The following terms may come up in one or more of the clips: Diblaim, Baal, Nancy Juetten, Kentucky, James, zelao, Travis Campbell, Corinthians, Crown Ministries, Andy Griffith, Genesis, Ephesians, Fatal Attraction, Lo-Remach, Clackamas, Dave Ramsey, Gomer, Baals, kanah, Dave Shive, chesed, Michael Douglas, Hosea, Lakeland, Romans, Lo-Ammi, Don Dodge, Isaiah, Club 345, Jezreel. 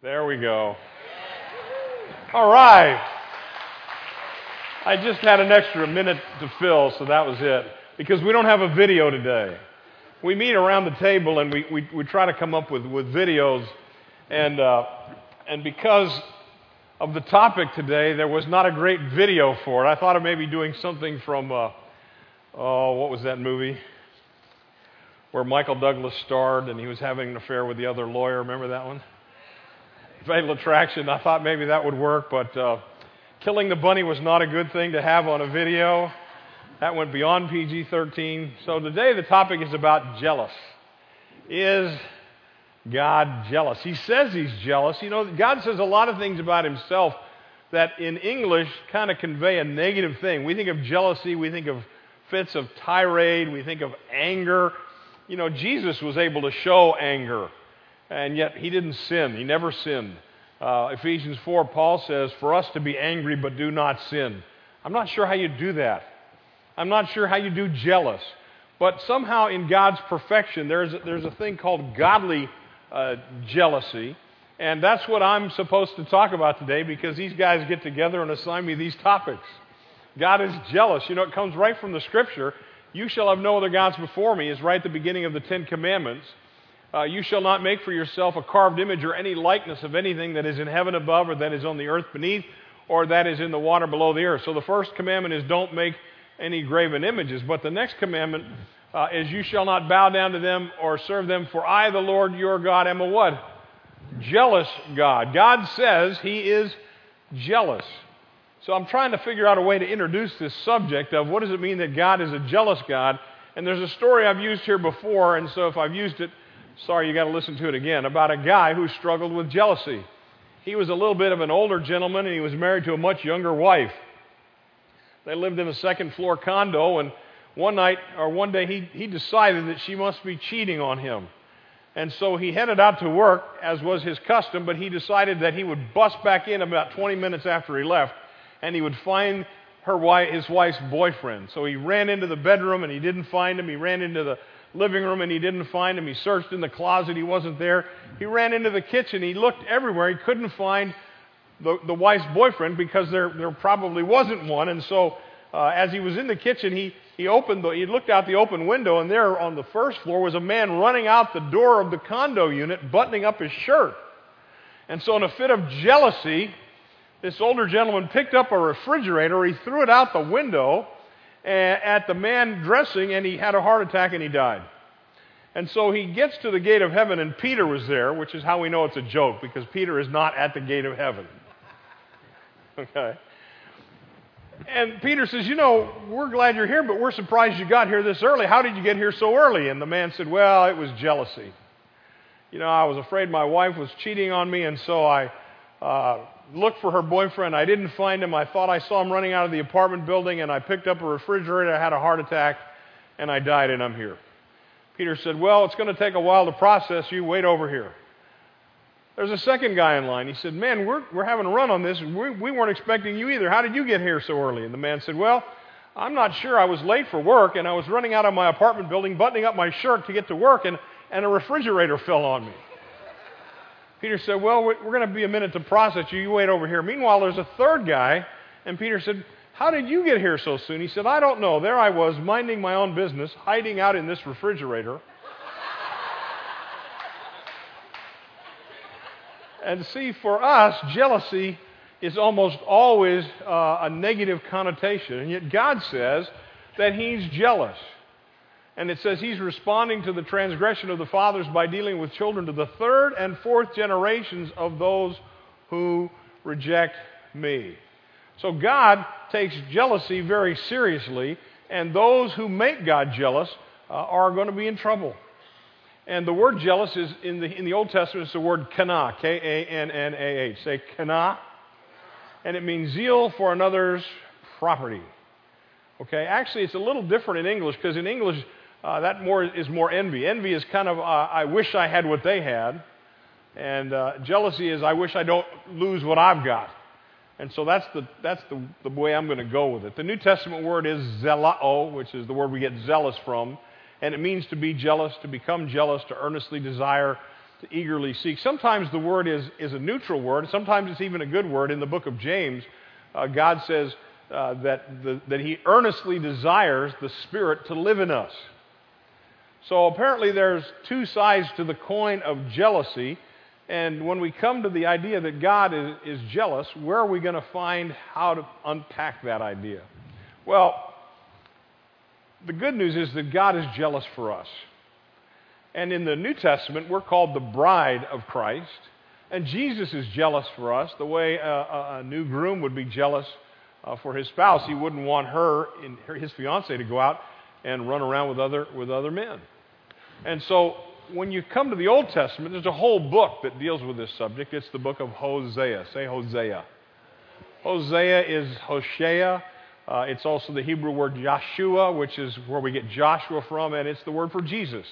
There we go. All right. I just had an extra minute to fill, so that was it. Because we don't have a video today. We meet around the table and we try to come up with videos. And because of the topic today, there was not a great video for it. I thought of maybe doing something from, what was that movie? Where Michael Douglas starred and he was having an affair with the other lawyer. Remember that one? Fatal Attraction. I thought maybe that would work, but killing the bunny was not a good thing to have on a video. That went beyond PG-13. So today the topic is about jealous. Is God jealous? He says he's jealous. You know, God says a lot of things about himself that in English kind of convey a negative thing. We think of jealousy, we think of fits of tirade, we think of anger. You know, Jesus was able to show anger. And yet he didn't sin. He never sinned. Ephesians 4, Paul says, for us to be angry but do not sin. I'm not sure how you do that. I'm not sure how you do jealous. But somehow in God's perfection, there's a thing called godly jealousy. And that's what I'm supposed to talk about today because these guys get together and assign me these topics. God is jealous. You know, it comes right from the Scripture. You shall have no other gods before me is right at the beginning of the Ten Commandments. You shall not make for yourself a carved image or any likeness of anything that is in heaven above or that is on the earth beneath or that is in the water below the earth. So the first commandment is don't make any graven images. But the next commandment is you shall not bow down to them or serve them, for I, the Lord your God, am a what? Jealous God. God says he is jealous. So I'm trying to figure out a way to introduce this subject of what does it mean that God is a jealous God. And there's a story I've used here before, and so if I've used it, sorry, you got to listen to it again, about a guy who struggled with jealousy. He was a little bit of an older gentleman, and he was married to a much younger wife. They lived in a second-floor condo, and one day he decided that she must be cheating on him. And so he headed out to work, as was his custom, but he decided that he would bust back in about 20 minutes after he left, and he would find his wife's boyfriend. So he ran into the bedroom, and he didn't find him. He ran into the living room and he didn't find him. He searched in the closet. He wasn't there. He ran into the kitchen. He looked everywhere. He couldn't find the wife's boyfriend because there probably wasn't one. And so as he was in the kitchen, he looked out the open window, and there on the first floor was a man running out the door of the condo unit buttoning up his shirt. And so in a fit of jealousy, this older gentleman picked up a refrigerator. He threw it out the window at the man dressing, and he had a heart attack and he died. And so he gets to the gate of heaven, and Peter was there, which is how we know it's a joke, because Peter is not at the gate of heaven. Okay. And Peter says, you know, we're glad you're here, but we're surprised you got here this early. How did you get here so early? And the man said, well, it was jealousy. You know, I was afraid my wife was cheating on me, and so I looked for her boyfriend. I didn't find him. I thought I saw him running out of the apartment building, and I picked up a refrigerator. I had a heart attack, and I died, and I'm here. Peter said, well, it's going to take a while to process. You wait over here. There's a second guy in line. He said, man, we're having a run on this. We weren't expecting you either. How did you get here so early? And the man said, well, I'm not sure. I was late for work, and I was running out of my apartment building, buttoning up my shirt to get to work, and a refrigerator fell on me. Peter said, well, we're going to be a minute to process you. You wait over here. Meanwhile, there's a third guy. And Peter said, how did you get here so soon? He said, I don't know. There I was, minding my own business, hiding out in this refrigerator. And see, for us, jealousy is almost always a negative connotation. And yet God says that he's jealous. And it says he's responding to the transgression of the fathers by dealing with children to the third and fourth generations of those who reject me. So God takes jealousy very seriously, and those who make God jealous are going to be in trouble. And the word jealous is in the Old Testament, it's the word kanah, K-A-N-N-A-H. Say kanah. And it means zeal for another's property. Okay, actually it's a little different in English because in English, that is more envy. Envy is kind of, I wish I had what they had. And jealousy is, I wish I don't lose what I've got. And so that's the way I'm going to go with it. The New Testament word is zelao, which is the word we get zealous from. And it means to be jealous, to become jealous, to earnestly desire to eagerly seek. Sometimes the word is a neutral word. Sometimes it's even a good word. In the book of James, God says that he earnestly desires the Spirit to live in us. So apparently there's two sides to the coin of jealousy. And when we come to the idea that God is jealous, where are we going to find how to unpack that idea? Well, the good news is that God is jealous for us. And in the New Testament, we're called the bride of Christ. And Jesus is jealous for us the way a new groom would be jealous for his spouse. He wouldn't want his fiancée to go out and run around with other men. And so when you come to the Old Testament, there's a whole book that deals with this subject. It's the book of Hosea. Say Hosea. Hosea is Hosea. It's also the Hebrew word Joshua, which is where we get Joshua from, and it's the word for Jesus.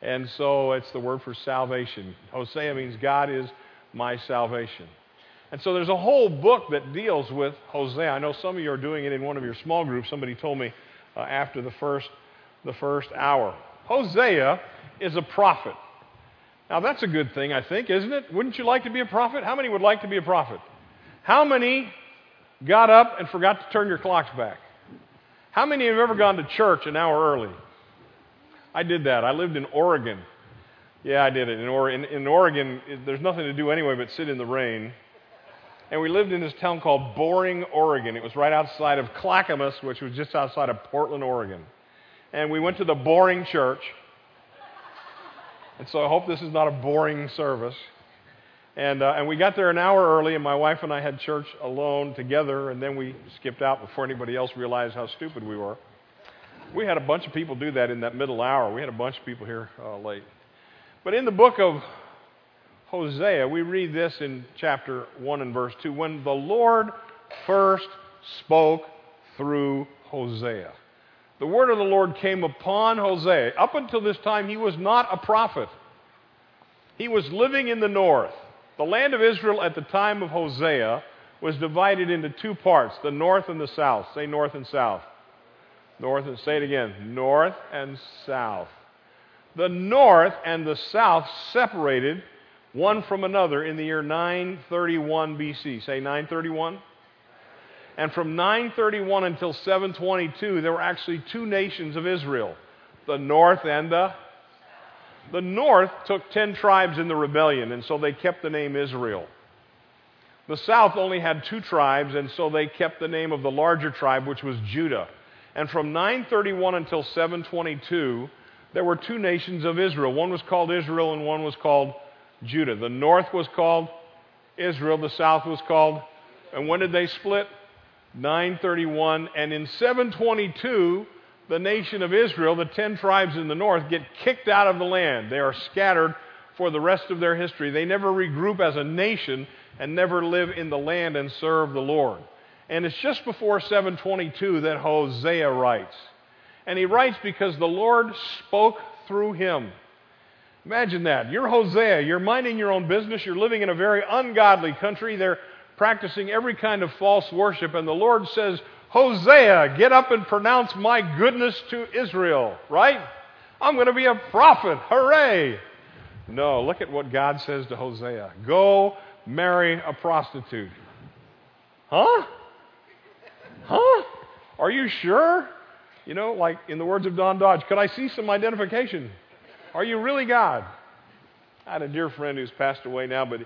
And so it's the word for salvation. Hosea means God is my salvation. And so there's a whole book that deals with Hosea. I know some of you are doing it in one of your small groups. Somebody told me after the first hour. Hosea is a prophet. Now that's a good thing, I think, isn't it? Wouldn't you like to be a prophet? How many would like to be a prophet? How many got up and forgot to turn your clocks back? How many have ever gone to church an hour early? I did that. I lived in Oregon. Yeah, I did it. In Oregon, there's nothing to do anyway but sit in the rain. And we lived in this town called Boring, Oregon. It was right outside of Clackamas, which was just outside of Portland, Oregon. And we went to the Boring Church. And so I hope this is not a boring service. And we got there an hour early, and my wife and I had church alone together, and then we skipped out before anybody else realized how stupid we were. We had a bunch of people do that in that middle hour. We had a bunch of people here late. But in the book of Hosea, we read this in chapter 1 and verse 2. When the Lord first spoke through Hosea, the word of the Lord came upon Hosea. Up until this time, he was not a prophet. He was living in the north. The land of Israel at the time of Hosea was divided into two parts, the north and the south. Say north and south. North and, say it again, north and south. The north and the south separated one from another in the year 931 BC. Say 931. And from 931 until 722, there were actually two nations of Israel, the north and the south. The north took 10 tribes in the rebellion, and so they kept the name Israel. The south only had two tribes, and so they kept the name of the larger tribe, which was Judah. And from 931 until 722, there were two nations of Israel. One was called Israel and one was called Judah. The north was called Israel, the south was called... And when did they split? 931. And in 722, the nation of Israel, the 10 tribes in the north, get kicked out of the land. They are scattered for the rest of their history. They never regroup as a nation and never live in the land and serve the Lord. And it's just before 722 that Hosea writes. And he writes because the Lord spoke through him. Imagine that. You're Hosea. You're minding your own business. You're living in a very ungodly country. They're practicing every kind of false worship. And the Lord says, Hosea, get up and pronounce my goodness to Israel. Right? I'm going to be a prophet. Hooray! No, look at what God says to Hosea. Go marry a prostitute. Huh? Huh? Are you sure? You know, like in the words of Don Dodge, could I see some identification? Are you really God? I had a dear friend who's passed away now, but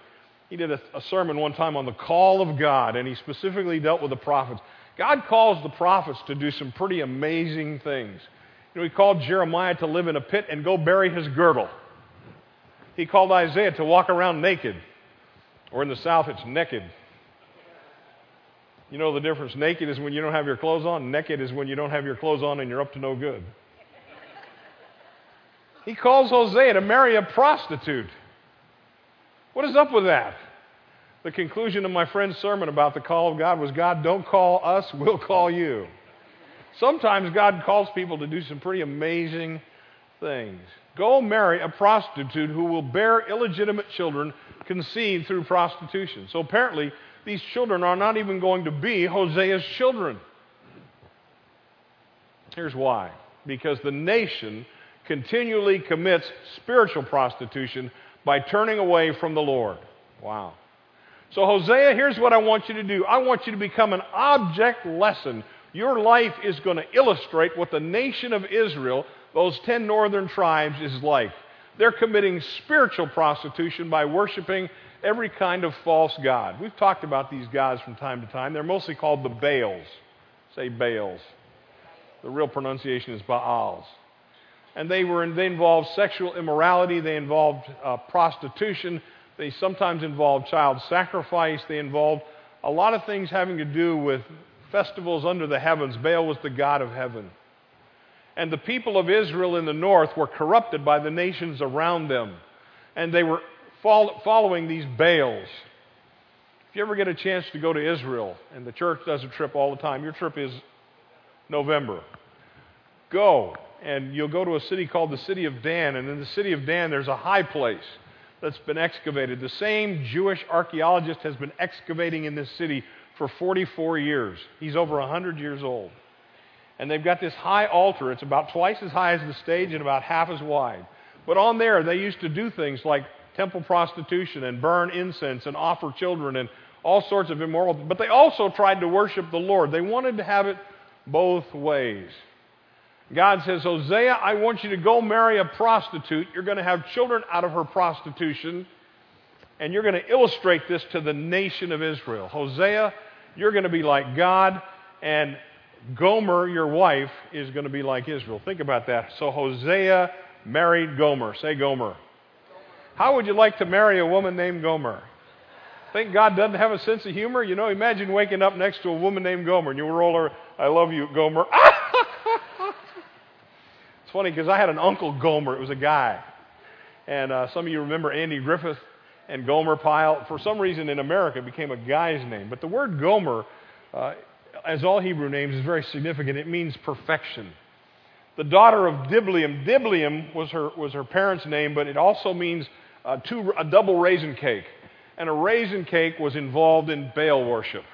he did a sermon one time on the call of God, and he specifically dealt with the prophets. God calls the prophets to do some pretty amazing things. You know, he called Jeremiah to live in a pit and go bury his girdle. He called Isaiah to walk around naked, or in the South it's naked. You know the difference. Naked is when you don't have your clothes on. Naked is when you don't have your clothes on and you're up to no good. He calls Hosea to marry a prostitute. What is up with that? The conclusion of my friend's sermon about the call of God was, God, don't call us, we'll call you. Sometimes God calls people to do some pretty amazing things. Go marry a prostitute who will bear illegitimate children conceived through prostitution. So apparently, these children are not even going to be Hosea's children. Here's why. Because the nation continually commits spiritual prostitution by turning away from the Lord. Wow. So Hosea, here's what I want you to do. I want you to become an object lesson. Your life is going to illustrate what the nation of Israel, those 10 northern tribes, is like. They're committing spiritual prostitution by worshiping every kind of false god. We've talked about these gods from time to time. They're mostly called the Baals. Say Baals. The real pronunciation is Baals. And they involved sexual immorality. They involved prostitution. They sometimes involved child sacrifice. They involved a lot of things having to do with festivals under the heavens. Baal was the god of heaven. And the people of Israel in the north were corrupted by the nations around them. And they were following these Baals. If you ever get a chance to go to Israel, and the church does a trip all the time, your trip is November, go. And you'll go to a city called the city of Dan, and in the city of Dan there's a high place that's been excavated. The same Jewish archaeologist has been excavating in this city for 44 years. He's over 100 years old. And they've got this high altar. It's about twice as high as the stage and about half as wide. But on there they used to do things like temple prostitution and burn incense and offer children and all sorts of immoral. But they also tried to worship the Lord. They wanted to have it both ways. God says, Hosea, I want you to go marry a prostitute. You're going to have children out of her prostitution, and you're going to illustrate this to the nation of Israel. Hosea, you're going to be like God, and Gomer, your wife, is going to be like Israel. Think about that. So Hosea married Gomer. Say Gomer. How would you like to marry a woman named Gomer? Think God doesn't have a sense of humor? You know, imagine waking up next to a woman named Gomer, and you roll her, I love you, Gomer. Ah! It's funny because I had an uncle Gomer. It was a guy. And some of you remember Andy Griffith and Gomer Pyle. For some reason in America it became a guy's name. But the word Gomer, as all Hebrew names, is very significant. It means perfection. The daughter of Diblaim. Diblaim was her parents' name, but it also means a double raisin cake. And a raisin cake was involved in Baal worship.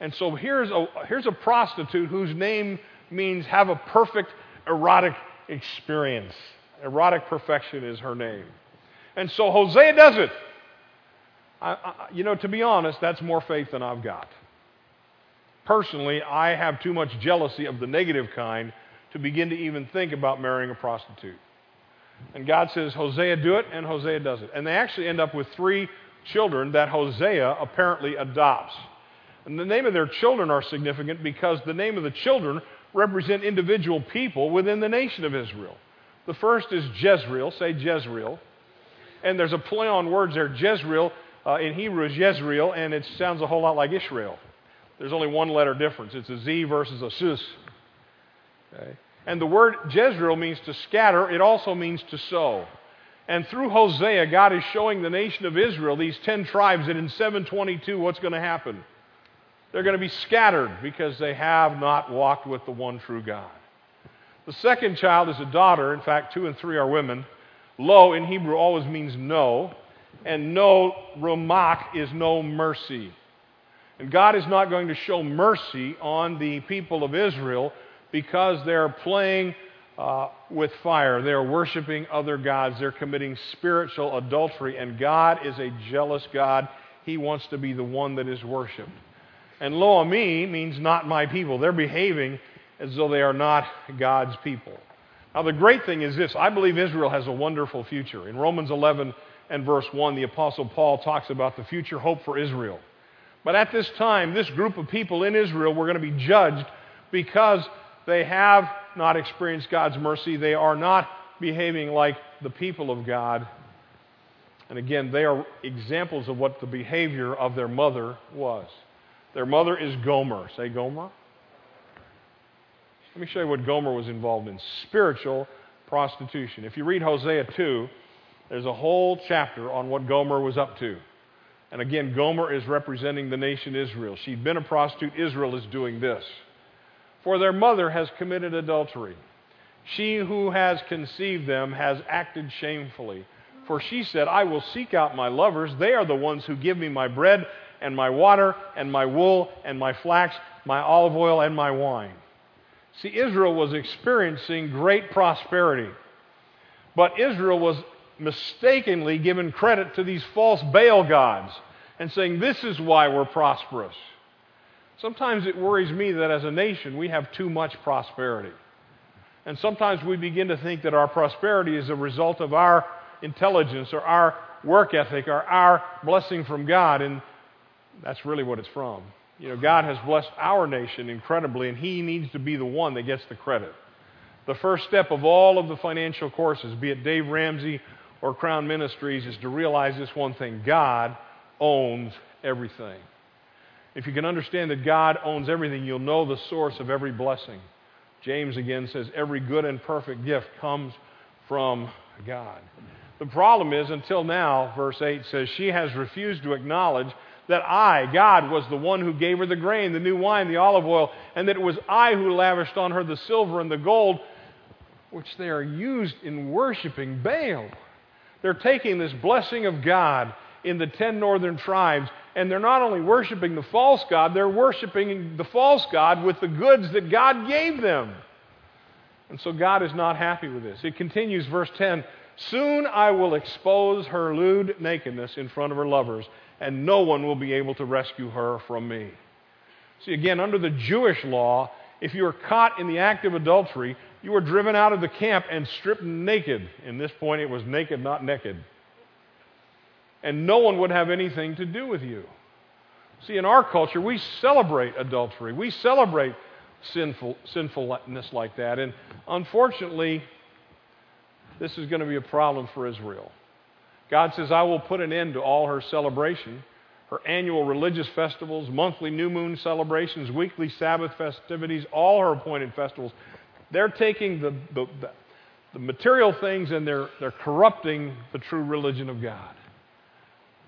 And so here's a prostitute whose name means have a perfect erotic experience. Erotic perfection is her name. And so Hosea does it. To be honest, that's more faith than I've got. Personally, I have too much jealousy of the negative kind to begin to even think about marrying a prostitute. And God says, Hosea, do it, and Hosea does it. And they actually end up with 3 children that Hosea apparently adopts. And the name of their children are significant because the name of the children represent individual people within the nation of Israel. The first is Jezreel. Say Jezreel. And there's a play on words there. Jezreel in Hebrew is Jezreel, and it sounds a whole lot like Israel. There's only one letter difference. It's a Z versus a sus. Okay. And the word Jezreel means to scatter. It also means to sow. And through Hosea, God is showing the nation of Israel, these 10 tribes, that in 722, what's going to happen? They're going to be scattered because they have not walked with the one true God. The second child is a daughter. In fact, 2 and 3 are women. Lo in Hebrew always means no. And no, Lo-Remach, is no mercy. And God is not going to show mercy on the people of Israel because they're playing with fire. They're worshiping other gods. They're committing spiritual adultery. And God is a jealous God. He wants to be the one that is worshipped. And Lo-Ammi means not my people. They're behaving as though they are not God's people. Now the great thing is this. I believe Israel has a wonderful future. In Romans 11 and verse 1, the Apostle Paul talks about the future hope for Israel. But at this time, this group of people in Israel were going to be judged because they have not experienced God's mercy. They are not behaving like the people of God. And again, they are examples of what the behavior of their mother was. Their mother is Gomer. Say Gomer. Let me show you what Gomer was involved in. Spiritual prostitution. If you read Hosea 2, there's a whole chapter on what Gomer was up to. And again, Gomer is representing the nation Israel. She'd been a prostitute. Israel is doing this. For their mother has committed adultery. She who has conceived them has acted shamefully. For she said, I will seek out my lovers. They are the ones who give me my bread and my water, and my wool, and my flax, my olive oil, and my wine. See, Israel was experiencing great prosperity. But Israel was mistakenly given credit to these false Baal gods and saying, this is why we're prosperous. Sometimes it worries me that as a nation we have too much prosperity. And sometimes we begin to think that our prosperity is a result of our intelligence or our work ethic or our blessing from God, and that's really what it's from. You know, God has blessed our nation incredibly, and He needs to be the one that gets the credit. The first step of all of the financial courses, be it Dave Ramsey or Crown Ministries, is to realize this one thing: God owns everything. If you can understand that God owns everything, you'll know the source of every blessing. James again says, every good and perfect gift comes from God. The problem is, until now, verse 8 says, she has refused to acknowledge that I, God, was the one who gave her the grain, the new wine, the olive oil, and that it was I who lavished on her the silver and the gold, which they are used in worshiping Baal. They're taking this blessing of God in the 10 northern tribes, and they're not only worshiping the false god, they're worshiping the false god with the goods that God gave them. And so God is not happy with this. It continues, verse 10, soon I will expose her lewd nakedness in front of her lovers, and no one will be able to rescue her from me. See, again, under the Jewish law, if you were caught in the act of adultery, you were driven out of the camp and stripped naked. In this point, it was naked, not naked. And no one would have anything to do with you. See, in our culture, we celebrate adultery. We celebrate sinfulness like that. And unfortunately, this is going to be a problem for Israel. God says, I will put an end to all her celebration, her annual religious festivals, monthly new moon celebrations, weekly Sabbath festivities, all her appointed festivals. They're taking the material things and they're corrupting the true religion of God.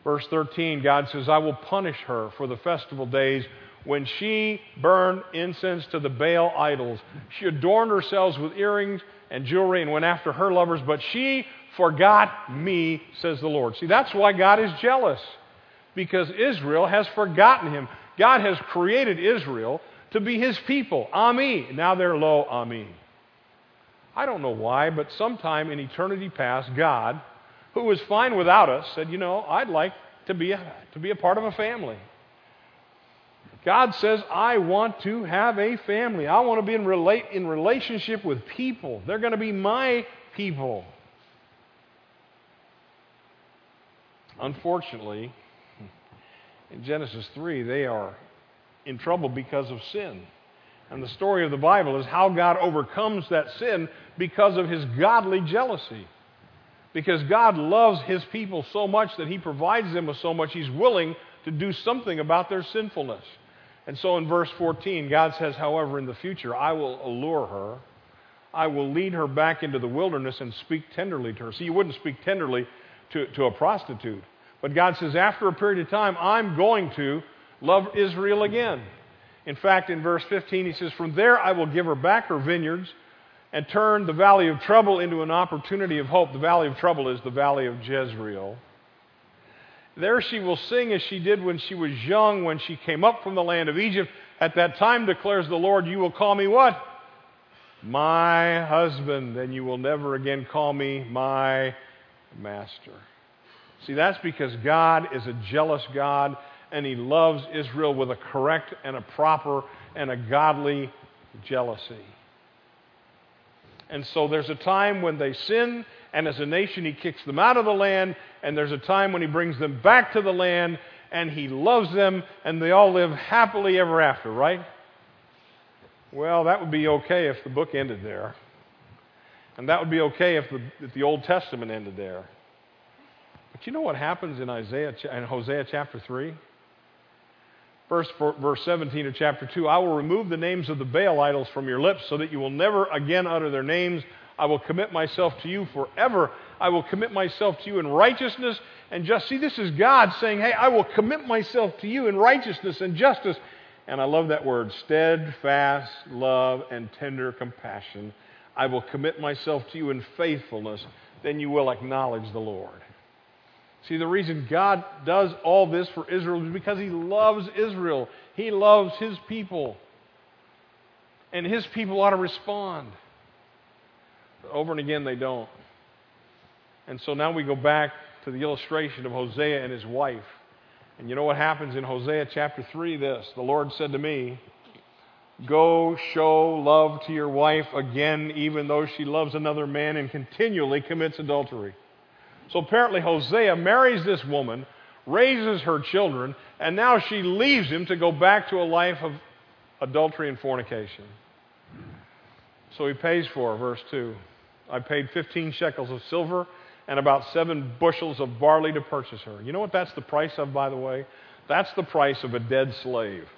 Verse 13, God says, I will punish her for the festival days when she burned incense to the Baal idols. She adorned herself with earrings and jewelry and went after her lovers, but she forgot me, says the Lord. See, that's why God is jealous, because Israel has forgotten Him. God has created Israel to be His people, Ami. Now they're Lo-Ammi. I don't know why, but sometime in eternity past, God, who was fine without us, said, you know, I'd like to be a part of a family. God says, I want to have a family. I want to be in relationship with people. They're going to be my people. Unfortunately, in Genesis 3, they are in trouble because of sin. And the story of the Bible is how God overcomes that sin because of His godly jealousy. Because God loves His people so much that He provides them with so much, He's willing to do something about their sinfulness. And so in verse 14, God says, however, in the future, I will allure her. I will lead her back into the wilderness and speak tenderly to her. See, you wouldn't speak tenderly to a prostitute. But God says, after a period of time, I'm going to love Israel again. In fact, in verse 15, He says, from there I will give her back her vineyards, and turned the valley of trouble into an opportunity of hope. The valley of trouble is the valley of Jezreel. There she will sing as she did when she was young, when she came up from the land of Egypt. At that time, declares the Lord, you will call me what? My husband, and you will never again call me my master. See, that's because God is a jealous God, and He loves Israel with a correct and a proper and a godly jealousy. And so there's a time when they sin, and as a nation He kicks them out of the land, and there's a time when He brings them back to the land, and He loves them, and they all live happily ever after, right? Well, that would be okay if the book ended there. And that would be okay if the Old Testament ended there. But you know what happens in Hosea chapter 3? Verse 17 of chapter 2, I will remove the names of the Baal idols from your lips so that you will never again utter their names. I will commit myself to you forever. I will commit myself to you in righteousness and justice. See, this is God saying, hey, I will commit myself to you in righteousness and justice. And I love that word, steadfast love and tender compassion. I will commit myself to you in faithfulness. Then you will acknowledge the Lord. See, the reason God does all this for Israel is because He loves Israel. He loves His people. And His people ought to respond. But over and again, they don't. And so now we go back to the illustration of Hosea and his wife. And you know what happens in Hosea chapter 3? This, the Lord said to me, "Go show love to your wife again, even though she loves another man and continually commits adultery." So apparently Hosea marries this woman, raises her children, and now she leaves him to go back to a life of adultery and fornication. So he pays for her, verse 2. "I paid 15 shekels of silver and about 7 bushels of barley to purchase her." You know what that's the price of, by the way? That's the price of a dead slave.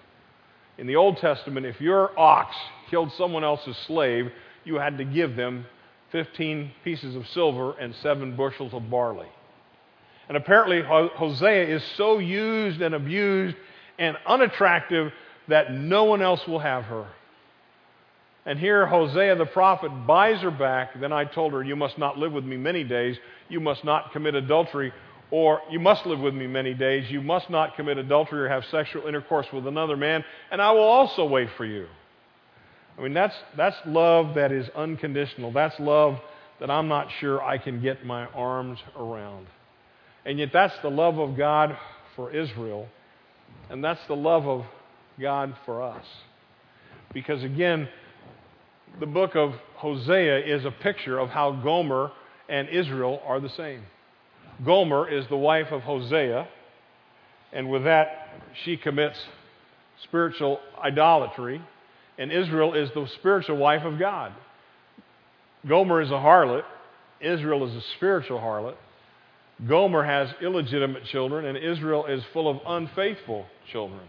In the Old Testament, if your ox killed someone else's slave, you had to give them 15 pieces of silver and 7 bushels of barley. And apparently Hosea is so used and abused and unattractive that no one else will have her. And here Hosea the prophet buys her back. "Then I told her, you must not live with me many days. You must not commit adultery, or you must live with me many days. You must not commit adultery or have sexual intercourse with another man, and I will also wait for you." I mean, that's love that is unconditional. That's love that I'm not sure I can get my arms around. And yet that's the love of God for Israel, and that's the love of God for us. Because again, the book of Hosea is a picture of how Gomer and Israel are the same. Gomer is the wife of Hosea, and with that she commits spiritual idolatry, and Israel is the spiritual wife of God. Gomer is a harlot. Israel is a spiritual harlot. Gomer has illegitimate children, and Israel is full of unfaithful children.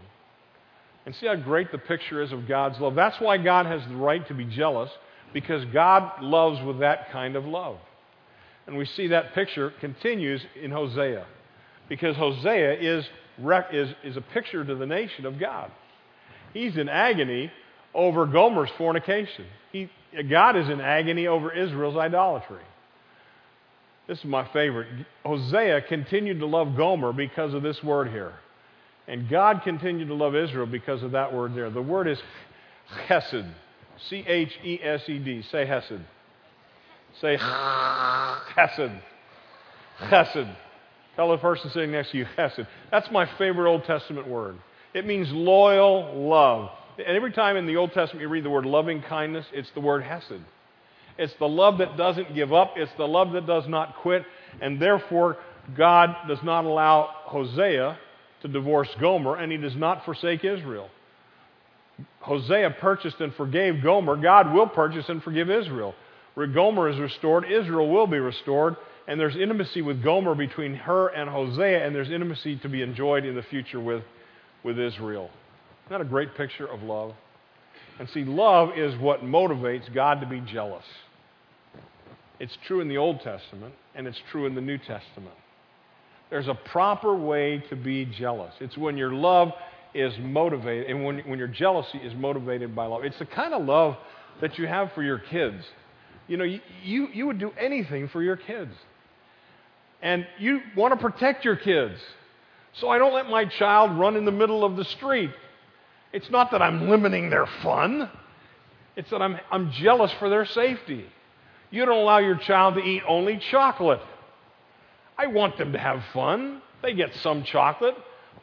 And see how great the picture is of God's love. That's why God has the right to be jealous, because God loves with that kind of love. And we see that picture continues in Hosea, because Hosea is a picture to the nation of God. He's in agony over Gomer's fornication. God is in agony over Israel's idolatry. This is my favorite. Hosea continued to love Gomer because of this word here. And God continued to love Israel because of that word there. The word is chesed, C-H-E-S-E-D. Say chesed. Say chesed. Chesed. Tell the person sitting next to you, chesed. That's my favorite Old Testament word. It means loyal love. And every time in the Old Testament you read the word loving kindness, it's the word chesed. It's the love that doesn't give up. It's the love that does not quit. And therefore, God does not allow Hosea to divorce Gomer, and he does not forsake Israel. Hosea purchased and forgave Gomer. God will purchase and forgive Israel. Where Gomer is restored, Israel will be restored, and there's intimacy with Gomer between her and Hosea, and there's intimacy to be enjoyed in the future with Israel. Isn't that a great picture of love? And see, love is what motivates God to be jealous. It's true in the Old Testament, and it's true in the New Testament. There's a proper way to be jealous. It's when your love is motivated, and when your jealousy is motivated by love. It's the kind of love that you have for your kids. You know, you would do anything for your kids. And you want to protect your kids. So I don't let my child run in the middle of the street. It's not that I'm limiting their fun. It's that I'm jealous for their safety. You don't allow your child to eat only chocolate. I want them to have fun. They get some chocolate,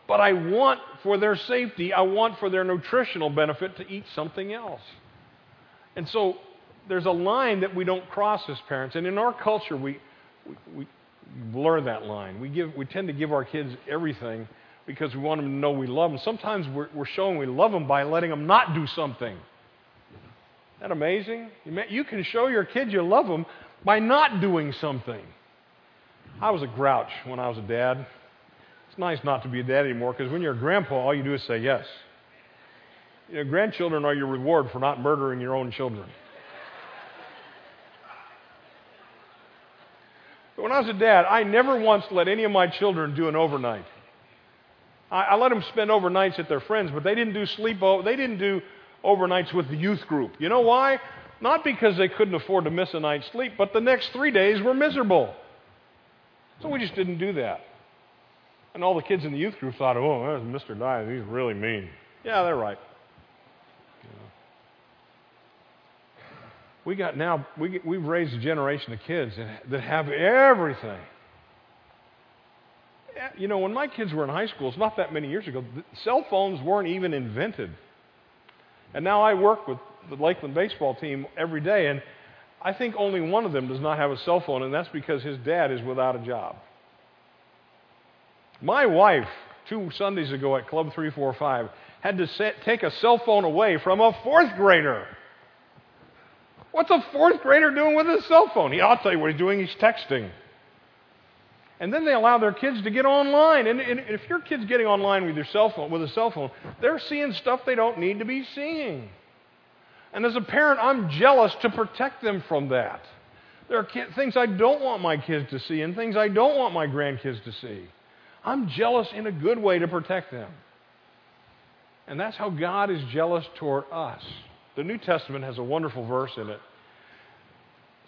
but I want for their safety, I want for their nutritional benefit to eat something else. And so there's a line that we don't cross as parents, and in our culture we blur that line. We tend to give our kids everything because we want them to know we love them. Sometimes we're showing we love them by letting them not do something. Isn't that amazing? You can show your kids you love them by not doing something. I was a grouch when I was a dad. It's nice not to be a dad anymore, because when you're a grandpa, all you do is say yes. You know, grandchildren are your reward for not murdering your own children. But when I was a dad, I never once let any of my children do an overnight. I let them spend overnights at their friends, but they didn't do overnights with the youth group. You know why? Not because they couldn't afford to miss a night's sleep, but the next 3 days were miserable. So we just didn't do that. And all the kids in the youth group thought, "Oh, there's Mr. Dye, he's really mean." Yeah, they're right. Yeah. We've raised a generation of kids that have everything. You know, when my kids were in high school, it's not that many years ago, cell phones weren't even invented. And now I work with the Lakeland baseball team every day, and I think only one of them does not have a cell phone, and that's because his dad is without a job. My wife, 2 Sundays ago at Club 345, had to take a cell phone away from a fourth grader. What's a fourth grader doing with his cell phone? I'll tell you what he's doing, he's texting. And then they allow their kids to get online. And if your kid's getting online with a cell phone, they're seeing stuff they don't need to be seeing. And as a parent, I'm jealous to protect them from that. There are things I don't want my kids to see and things I don't want my grandkids to see. I'm jealous in a good way to protect them. And that's how God is jealous toward us. The New Testament has a wonderful verse in it.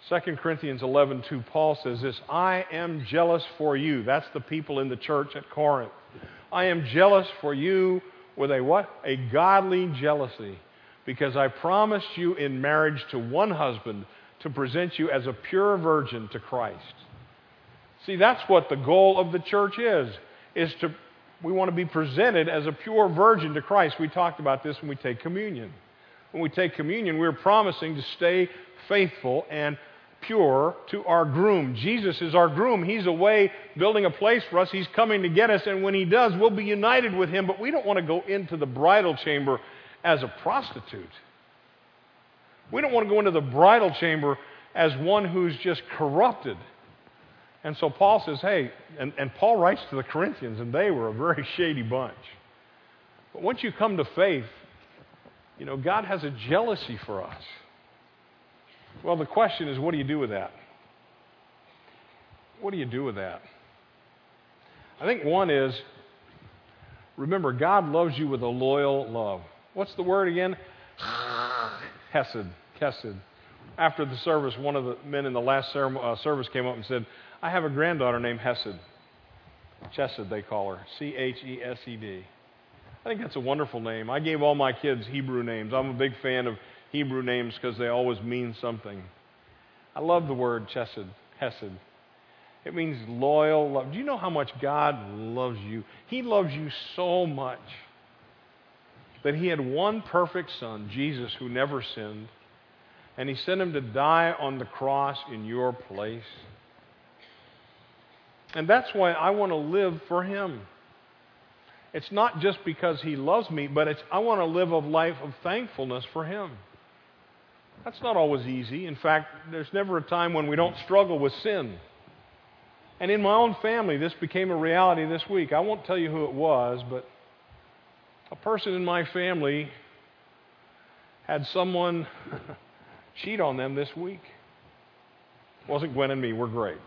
2 Corinthians 11:2, Paul says this, I am jealous for you. That's the people in the church at Corinth. I am jealous for you with a what? A godly jealousy, because I promised you in marriage to one husband to present you as a pure virgin to Christ. See, that's what the goal of the church is to, we want to be presented as a pure virgin to Christ. We talked about this when we take communion. When we take communion, we're promising to stay faithful and pure to our groom. Jesus is our groom. He's away building a place for us. He's coming to get us, and when he does, we'll be united with him. But we don't want to go into the bridal chamber as a prostitute. We don't want to go into the bridal chamber as one who's just corrupted. And so Paul says, hey, and Paul writes to the Corinthians, and they were a very shady bunch. But once you come to faith, you know, God has a jealousy for us. Well, the question is, what do you do with that? What do you do with that? I think one is, remember, God loves you with a loyal love. What's the word again? Chesed. After the service, one of the men in the last service came up and said, I have a granddaughter named Chesed, they call her. Chesed. I think that's a wonderful name. I gave all my kids Hebrew names. I'm a big fan of Hebrew names because they always mean something. I love the word chesed. It means loyal love. Do you know how much God loves you? He loves you so much that he had one perfect son, Jesus, who never sinned, and he sent him to die on the cross in your place. And that's why I want to live for him. It's not just because he loves me, but I want to live a life of thankfulness for him. That's not always easy. In fact, there's never a time when we don't struggle with sin. And in my own family, this became a reality this week. I won't tell you who it was, but a person in my family had someone cheat on them this week. It wasn't Gwen and me. We're great.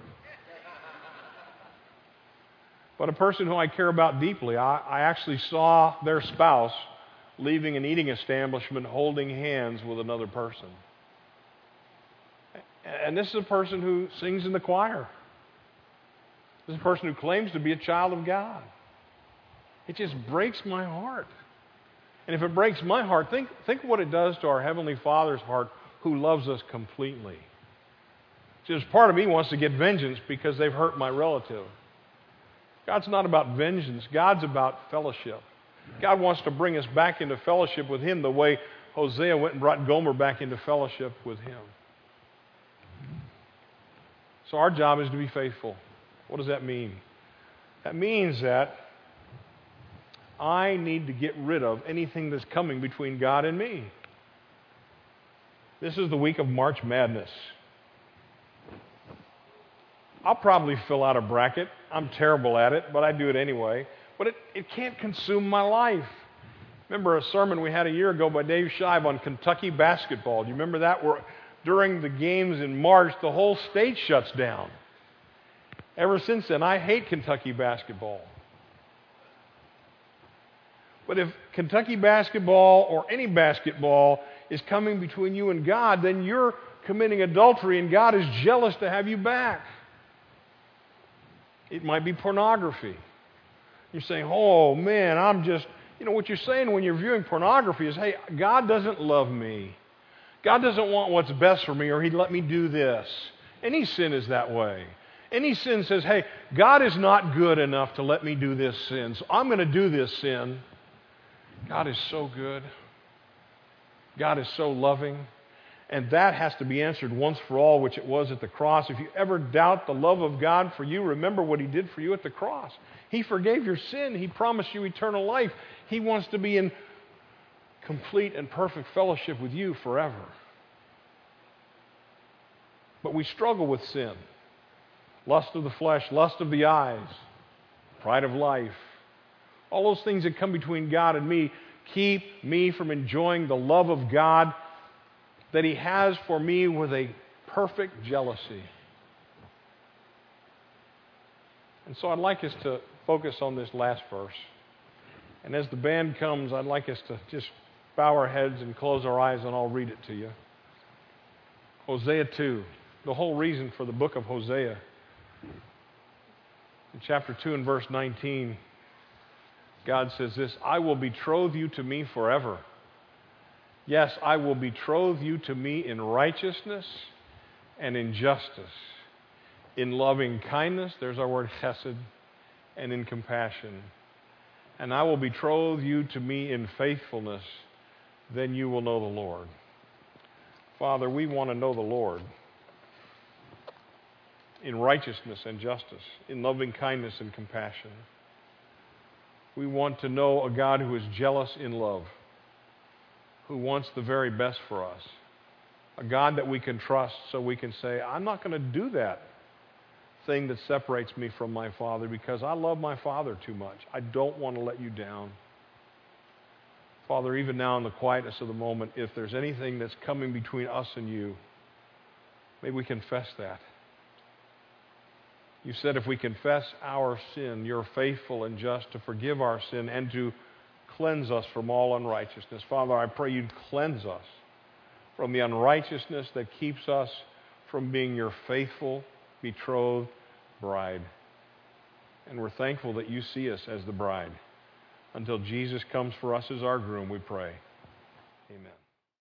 But a person who I care about deeply, I actually saw their spouse leaving an eating establishment holding hands with another person. And this is a person who sings in the choir. This is a person who claims to be a child of God. It just breaks my heart. And if it breaks my heart, think what it does to our Heavenly Father's heart who loves us completely. Just part of me wants to get vengeance because they've hurt my relative. God's not about vengeance. God's about fellowship. God wants to bring us back into fellowship with him the way Hosea went and brought Gomer back into fellowship with him. So our job is to be faithful. What does that mean? That means that I need to get rid of anything that's coming between God and me. This is the week of March Madness. I'll probably fill out a bracket. I'm terrible at it, but I do it anyway. But it can't consume my life. Remember a sermon we had a year ago by Dave Shive on Kentucky basketball. Do you remember that? Where during the games in March, the whole state shuts down. Ever since then, I hate Kentucky basketball. But if Kentucky basketball or any basketball is coming between you and God, then you're committing adultery, and God is jealous to have you back. It might be pornography. You're saying, oh, man, I'm just... You know, what you're saying when you're viewing pornography is, hey, God doesn't love me. God doesn't want what's best for me, or he'd let me do this. Any sin is that way. Any sin says, hey, God is not good enough to let me do this sin, so I'm going to do this sin. God is so good. God is so loving. And that has to be answered once for all, which it was at the cross. If you ever doubt the love of God for you, remember what he did for you at the cross. He forgave your sin. He promised you eternal life. He wants to be in complete and perfect fellowship with you forever. But we struggle with sin. Lust of the flesh, lust of the eyes, pride of life. All those things that come between God and me keep me from enjoying the love of God that he has for me with a perfect jealousy. And so I'd like us to focus on this last verse. And as the band comes, I'd like us to just bow our heads and close our eyes, and I'll read it to you. Hosea 2, the whole reason for the book of Hosea. In chapter 2 and verse 19, God says this, I will betroth you to me forever. Yes, I will betroth you to me in righteousness and in justice, in loving kindness, there's our word chesed, and in compassion. And I will betroth you to me in faithfulness, then you will know the Lord. Father, we want to know the Lord in righteousness and justice, in loving kindness and compassion. We want to know a God who is jealous in love, who wants the very best for us, a God that we can trust so we can say, I'm not going to do that thing that separates me from my Father because I love my Father too much. I don't want to let you down. Father, even now in the quietness of the moment, if there's anything that's coming between us and you, may we confess that. You said if we confess our sin, you're faithful and just to forgive our sin and to cleanse us from all unrighteousness. Father, I pray you'd cleanse us from the unrighteousness that keeps us from being your faithful, betrothed bride. And we're thankful that you see us as the bride. Until Jesus comes for us as our groom, we pray. Amen.